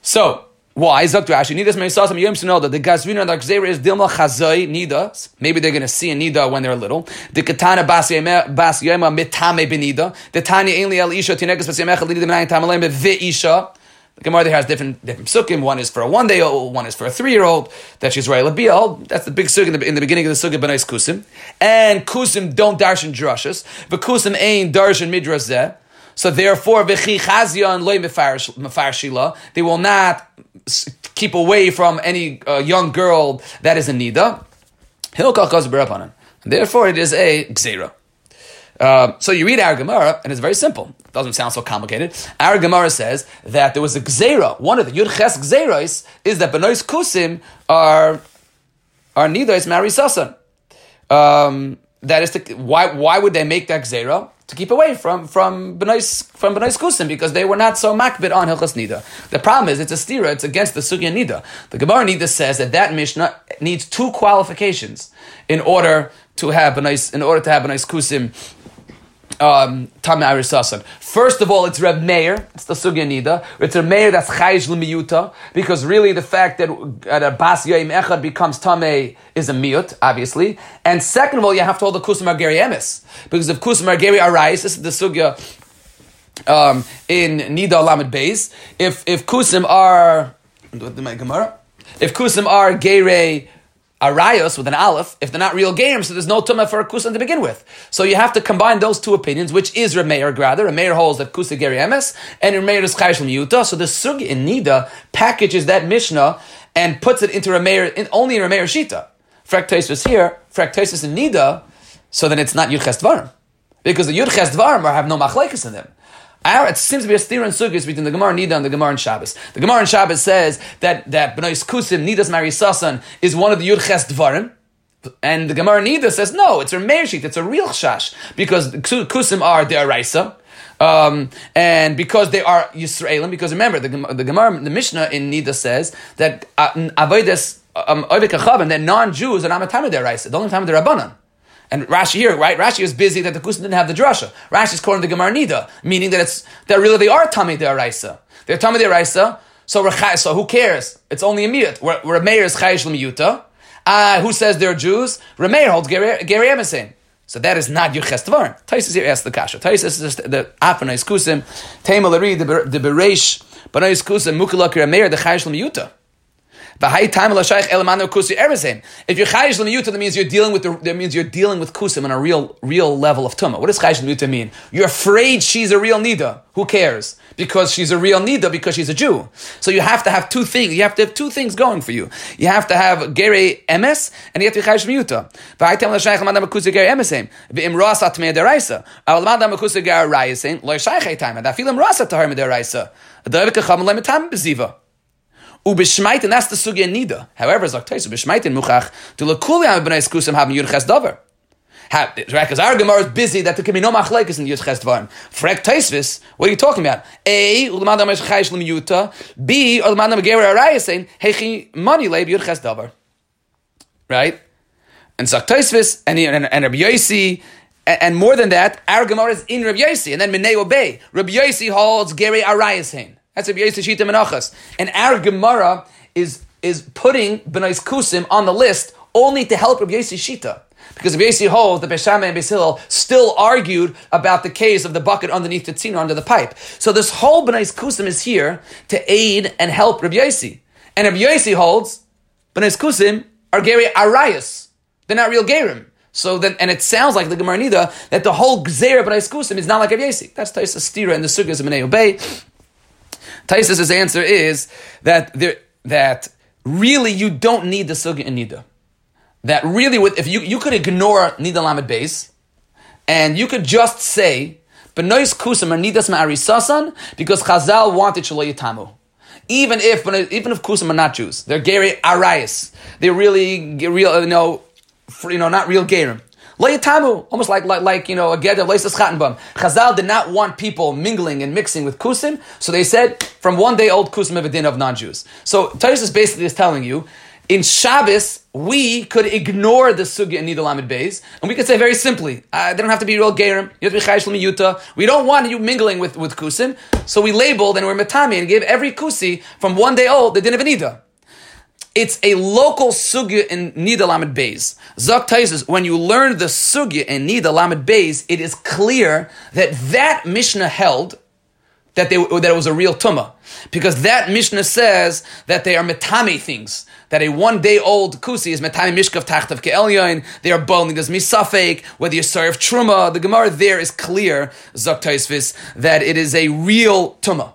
So, why? Zok Rashi, Nidas Merisasam Yom Shenolda, the Gazrina and Gzeira is Dilma Chazai Nidas. Maybe they're going to see a Nida when they're little. The Katana Bas Yema Bas Yema Mitame Benida. The Tanya Ainli El Isha Tinegas Bas Yemecha Lidi Benai Tamalem Ve Isha. The Gemara there has different different sukkim. One is for a one-day-old, one is for a three-year-old. That she's Raya Labiel. That's the big sukkim in the, in the beginning of the sukkim, Benos Kusim. And Kusim don't darshan drushes. But Kusim ain't darshan midrazeh. So therefore, v'chi chazia and loy mefarshila, they will not keep away from any uh, young girl that is a nida. Hilchach goes berapanan, and therefore it is a gzeira. Uh, so you read our Gemara, and it's very simple. It doesn't sound so complicated. Our Gemara says that there was a gzeira. One of the Yud Ches Gzeiros is that Benos Kusim are are nidas marisasan. Um, that is to, why why would they make that gzeira? To keep away from from Benos from Benos Kusim, because they were not so makbid on Hilchos Nida. The problem is it's a stira; it's against the sugya Nida. The Gemara Nida says that that Mishnah needs two qualifications in order to have Benos in order to have Benos Kusim um, Tamei Arisasan. First of all, it's Reb Meir; it's the sugya Nida. It's Reb Meir that's chayish l'miyuta, because really the fact that a bas yoyim echad becomes tamei is a miyut, obviously. And second of all, you have to hold the kusim argeri emes. Because if Kusim Argeri Arais, this is the sugya um, in Nida Lamed Beis. If if Kusim are if Kusim are Gerei Arayos with an aleph, if they're not real gerim, so there's no tumah for a kusim to begin with. So you have to combine those two opinions, which is Reb Meir rather. Reb Meir holds that kusim Gerei emes, and Reb Meir is chayish l'miyuta. So the sugya in Nida packages that Mishnah and puts it into Reb Meir in, only in Reb Meir Shita. Frak Tosfos here, Frak Tosfos in Nida. So then it's not Yud Ches Dvarim. because the Yud Ches Dvarim have no machlekes in them. It seems to be a steer and sugis between the Gemara Nida and the Gemara and Shabbos. The Gemara and Shabbos says that that Benos Kusim Nidas Mari Sasan is one of the Yud Ches Dvarim. And the Gemara Nida says, no, it's a meirshit, it's a real chash, because Kusim are the Araisa, um, and because they are Yisraelim, because remember, the, the Gemara, the Mishnah in Nida says that Avodas Ovek HaChavim, that non-Jews are not a time of the Araisa, the only time of the Rabbanan. And Rashi here, right? Rashi is busy that the Kusim didn't have the drasha. Rashi is quoting the Gemara Nida, meaning that it's, that really they are Tamei the Araisa. They're Tamei the Araisa, so, so who cares? It's only a miyut. Where, where a meir is Chayish L'miyuta. Uh, who says they're Jews? Remeir holds Geri Emesim. So that is not Yud Ches Dvarim. Taisus here asks the kasha. Taisus is the Afanais Kusim, Taimalari, the Beresh, Banais Kusim, Mukilak Remeir, the Chayish L'miyuta. If you're chayish l'miyuta, that means you're dealing with the, that means you're dealing with kusim on a real, real level of tumah. What does chayish l'miyuta mean? You're afraid she's a real nida. Who cares? Because she's a real nida because she's a Jew. So you have to have two things. You have to have two things going for you. You have to have gerei emes and you have to be chayish l'miyuta. Ubishmait, and that's the Suge and Nida. However, Zaktais, Ubishmait and Muchach, to Lakuliam Benes Kusim having Yud Ches Dvarim. Because our Gemara is busy that there can be no machlekes in Yud Ches Dvarim. Frek Taisvis, what are you talking about? A, Ulmadam Eschayish L'miyuta. B, Ulmadam Gerer Araya saying, Hechi Mani Leib Yud Ches Dvarim. Right? And Zaktaisvis, and Rabbi Yosi, and more than that, our Gemara is in Rabbi Yosi, and then Minei Obey. Rabbi Yosi holds Gerer Araya saying. That's Rabbi Yosef Shita Menachas. And our Gemara is, is putting Benos Kusim on the list only to help Rabbi Yosef Shita. Because Rabbi Yosef holds that Beis Shammai and Beis Hillel still argued about the case of the bucket underneath the tzina, under the pipe. So this whole Benos Kusim is here to aid and help Rabbi Yosef. And Rabbi Yosef holds Benos Kusim are Gerei Arayos. They're not real Gerim. So then, and it sounds like the Gemara Nida that the whole Gzeir Benos Kusim is not like Rabbi Yosef. That's Taisa Stira and the Sugas of Menei Obey. Taisus's answer is that there, that really you don't need the Sugya and Nida. That really, with, if you you could ignore Nida Lamed Beis, and you could just say Benos Kusim are Nidas Ma'aris Sasan because Chazal wanted Shelo Yitamu. Even if even if Kusim are not Jews, they're Gerei Arayis. They're really real, you know, you know, not real Gerim. Le'itamu, almost like, like, like, you know, a ged of leisas chattenbam. Chazal did not want people mingling and mixing with kusim, so they said, from one day old kusim have a din of non-Jews. So, Taisus basically is telling you, in Shabbos, we could ignore the sugya and Nida Lamed Beis, and we could say very simply, uh, they don't have to be real gerim, you have to be chayish l'miyuta, we don't want you mingling with, with kusim, so we labeled and we're metami and gave every kusi from one day old the din of a nida. It's a local sugya in Nida Lamed Beis. Zok Taisus, when you learn the sugya in Nida Lamed Beis, it is clear that that Mishnah held that they that it was a real tumah, because that Mishnah says that they are metame things, that a one day old kusi is metame mishkav tachtav ke'elyon. They are bol nidas misafek, whether you serve truma. The Gemara there is clear, Zok Taisus, that it is a real tumah.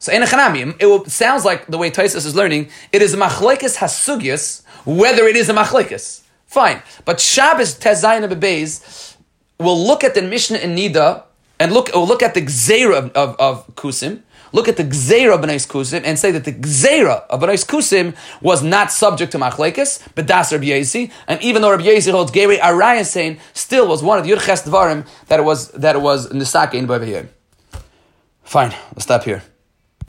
So in a chanami, it will, sounds like the way Taisus is learning, it is a machlekes hasugyas, whether it is a machlekes. Fine. But Shabbos Tezayin of Beis will look at the Mishnah in Nida, and look, will look at the Gzeira of, of, of Kusim, look at the Gzeira of Benos Kusim, and say that the Gzeira of Benos Kusim was not subject to machlekes, but das Rabbi Yosi, and even though Rabbi Yosi holds Gerei Arayasein, still was one of the Yud Ches Dvarim that it was, that it was Nisake in Bava here. Fine. We'll stop here.